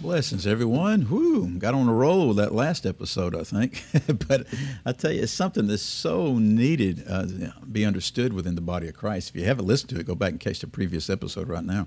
Blessings, everyone. Woo! Got on a roll with that last episode, I think. But I tell you, it's something that's so needed to be understood within the body of Christ. If you haven't listened to it, go back and catch the previous episode right now.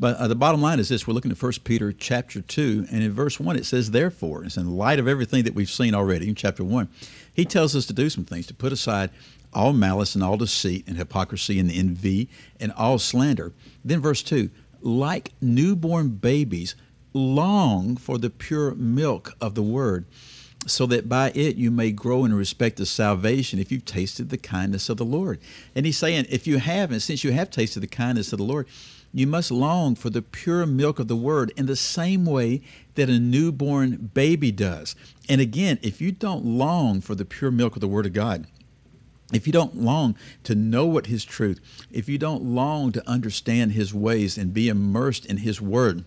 But the bottom line is this. We're looking at 1 Peter chapter 2, and in verse 1 it says, therefore, it's in light of everything that we've seen already in chapter 1, he tells us to do some things, to put aside all malice and all deceit and hypocrisy and envy and all slander. Then verse 2, like newborn babies, long for the pure milk of the word, so that by it you may grow in respect to salvation if you've tasted the kindness of the Lord. And he's saying, if you haven't, since you have tasted the kindness of the Lord, you must long for the pure milk of the word in the same way that a newborn baby does. And again, if you don't long for the pure milk of the word of God, if you don't long to know what his truth, if you don't long to understand his ways and be immersed in his word,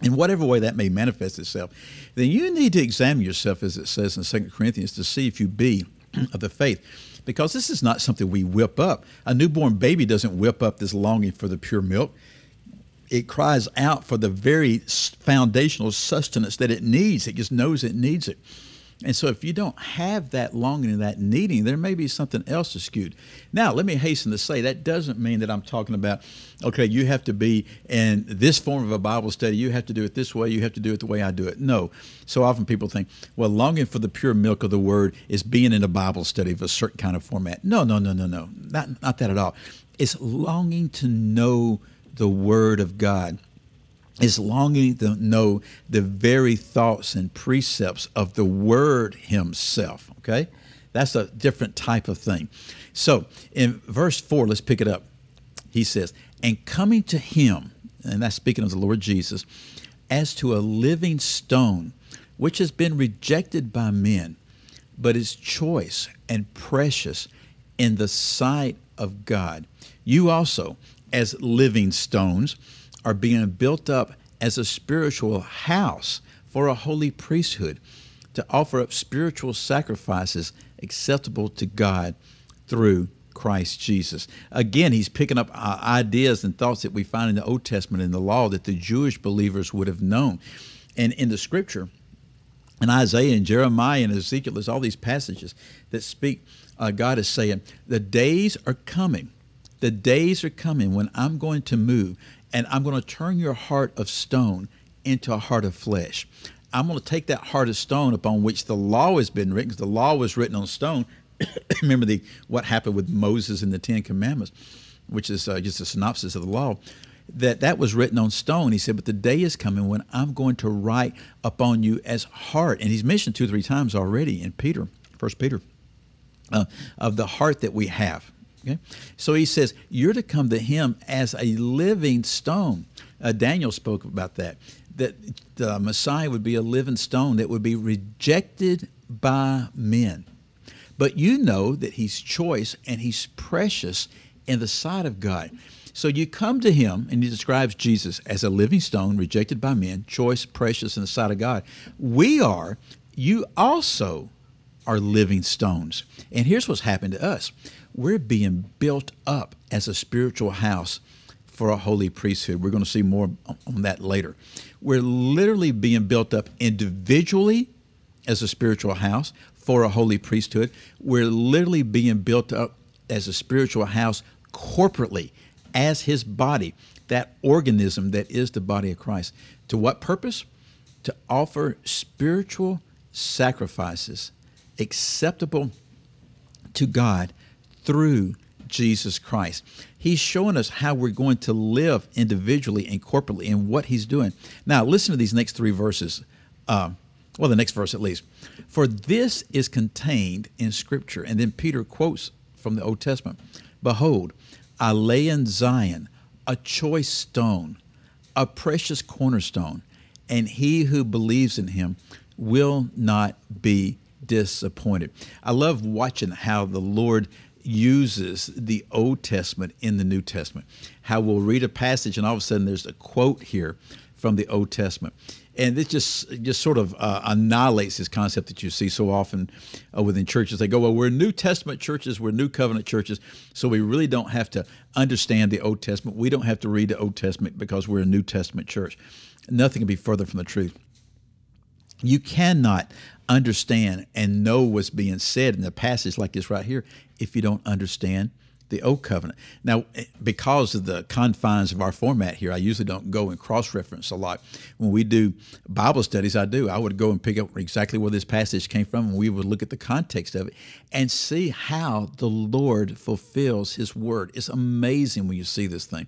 in whatever way that may manifest itself, then you need to examine yourself, as it says in 2 Corinthians, to see if you be of the faith. Because this is not something we whip up. A newborn baby doesn't whip up this longing for the pure milk. It cries out for the very foundational sustenance that it needs. It just knows it needs it. And so if you don't have that longing and that needing, there may be something else askewed. Now, let me hasten to say that doesn't mean that I'm talking about, okay, you have to be in this form of a Bible study. You have to do it this way. You have to do it the way I do it. No. So often people think, well, longing for the pure milk of the word is being in a Bible study of a certain kind of format. No. Not that at all. It's longing to know the word of God. Is longing to know the very thoughts and precepts of the Word himself, okay? That's a different type of thing. So in verse 4, let's pick it up. He says, and coming to him, and that's speaking of the Lord Jesus, as to a living stone, which has been rejected by men, but is choice and precious in the sight of God. You also, as living stones, are being built up as a spiritual house for a holy priesthood to offer up spiritual sacrifices acceptable to God through Christ Jesus. Again, he's picking up ideas and thoughts that we find in the Old Testament and the law that the Jewish believers would have known. And in the scripture, in Isaiah and Jeremiah and Ezekiel, there's all these passages that speak, God is saying, the days are coming. The days are coming when I'm going to move and I'm going to turn your heart of stone into a heart of flesh. I'm going to take that heart of stone upon which the law has been written, because the law was written on stone. Remember what happened with Moses and the Ten Commandments, which is just a synopsis of the law, that was written on stone. He said, but the day is coming when I'm going to write upon you as heart. And he's mentioned 2 or 3 times already in Peter, 1 Peter, of the heart that we have. Okay? So he says, you're to come to him as a living stone. Daniel spoke about that the Messiah would be a living stone that would be rejected by men. But you know that he's choice and he's precious in the sight of God. So you come to him, and he describes Jesus as a living stone, rejected by men, choice, precious in the sight of God. You also are living stones. And here's what's happened to us. We're being built up as a spiritual house for a holy priesthood. We're going to see more on that later. We're literally being built up individually as a spiritual house for a holy priesthood. We're literally being built up as a spiritual house corporately as his body, that organism that is the body of Christ. To what purpose? To offer spiritual sacrifices acceptable to God through Jesus Christ. He's showing us how we're going to live individually and corporately and what he's doing. Now, listen to these next 3 verses. The next verse at least. For this is contained in Scripture. And then Peter quotes from the Old Testament. Behold, I lay in Zion a choice stone, a precious cornerstone, and he who believes in him will not be disappointed. I love watching how the Lord uses the Old Testament in the New Testament. How we'll read a passage and all of a sudden there's a quote here from the Old Testament. And this just sort of annihilates this concept that you see so often within churches. They go, well, we're New Testament churches, we're New Covenant churches, so we really don't have to understand the Old Testament. We don't have to read the Old Testament because we're a New Testament church. Nothing can be further from the truth. You cannot understand and know what's being said in a passage like this right here if you don't understand the Old Covenant. Now, because of the confines of our format here, I usually don't go and cross-reference a lot. When we do Bible studies, I would go and pick up exactly where this passage came from, and we would look at the context of it and see how the Lord fulfills His Word. It's amazing when you see this thing.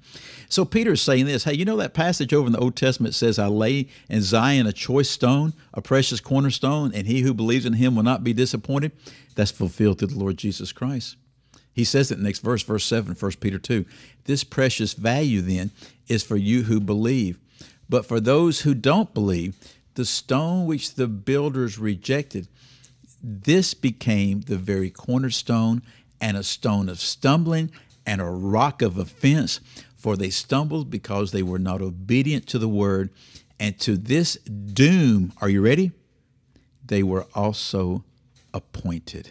So Peter's saying this, hey, you know that passage over in the Old Testament says, I lay in Zion a choice stone, a precious cornerstone, and he who believes in Him will not be disappointed. That's fulfilled through the Lord Jesus Christ. He says it in the next verse, verse 7, 1 Peter 2. This precious value then is for you who believe. But for those who don't believe, the stone which the builders rejected, this became the very cornerstone and a stone of stumbling and a rock of offense. For they stumbled because they were not obedient to the word. And to this doom, are you ready? They were also appointed.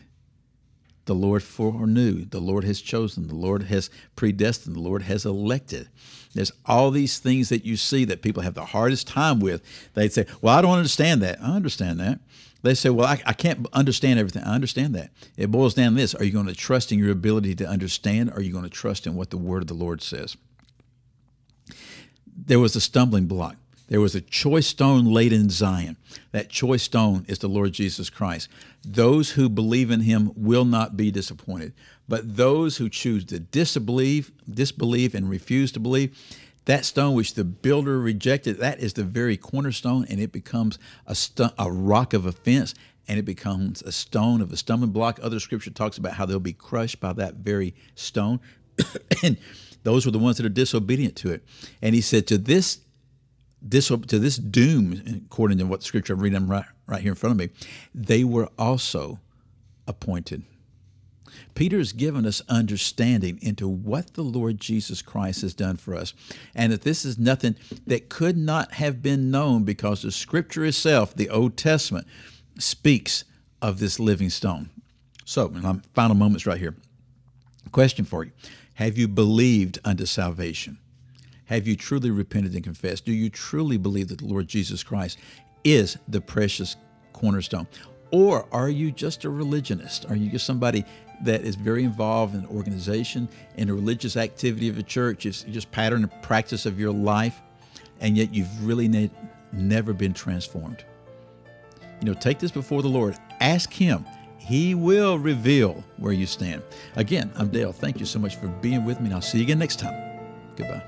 The Lord foreknew, the Lord has chosen, the Lord has predestined, the Lord has elected. There's all these things that you see that people have the hardest time with. They'd say, well, I don't understand that. I understand that. They say, well, I can't understand everything. I understand that. It boils down to this. Are you going to trust in your ability to understand? Or are you going to trust in what the word of the Lord says? There was a stumbling block. There was a choice stone laid in Zion. That choice stone is the Lord Jesus Christ. Those who believe in Him will not be disappointed. But those who choose to disbelieve and refuse to believe, that stone which the builder rejected, that is the very cornerstone, and it becomes a rock of offense, and it becomes a stone of a stumbling block. Other scripture talks about how they'll be crushed by that very stone. And those were the ones that are disobedient to it. And he said, to this doom, according to what scripture I'm reading right here in front of me, they were also appointed. Peter's given us understanding into what the Lord Jesus Christ has done for us, and that this is nothing that could not have been known because the scripture itself, the Old Testament, speaks of this living stone. So, in my final moments right here, question for you. Have you believed unto salvation? Have you truly repented and confessed? Do you truly believe that the Lord Jesus Christ is the precious cornerstone? Or are you just a religionist? Are you just somebody that is very involved in an organization, in a religious activity of a church? It's just pattern and practice of your life, and yet you've really never been transformed. Take this before the Lord. Ask Him. He will reveal where you stand. Again, I'm Dale. Thank you so much for being with me, and I'll see you again next time. Goodbye.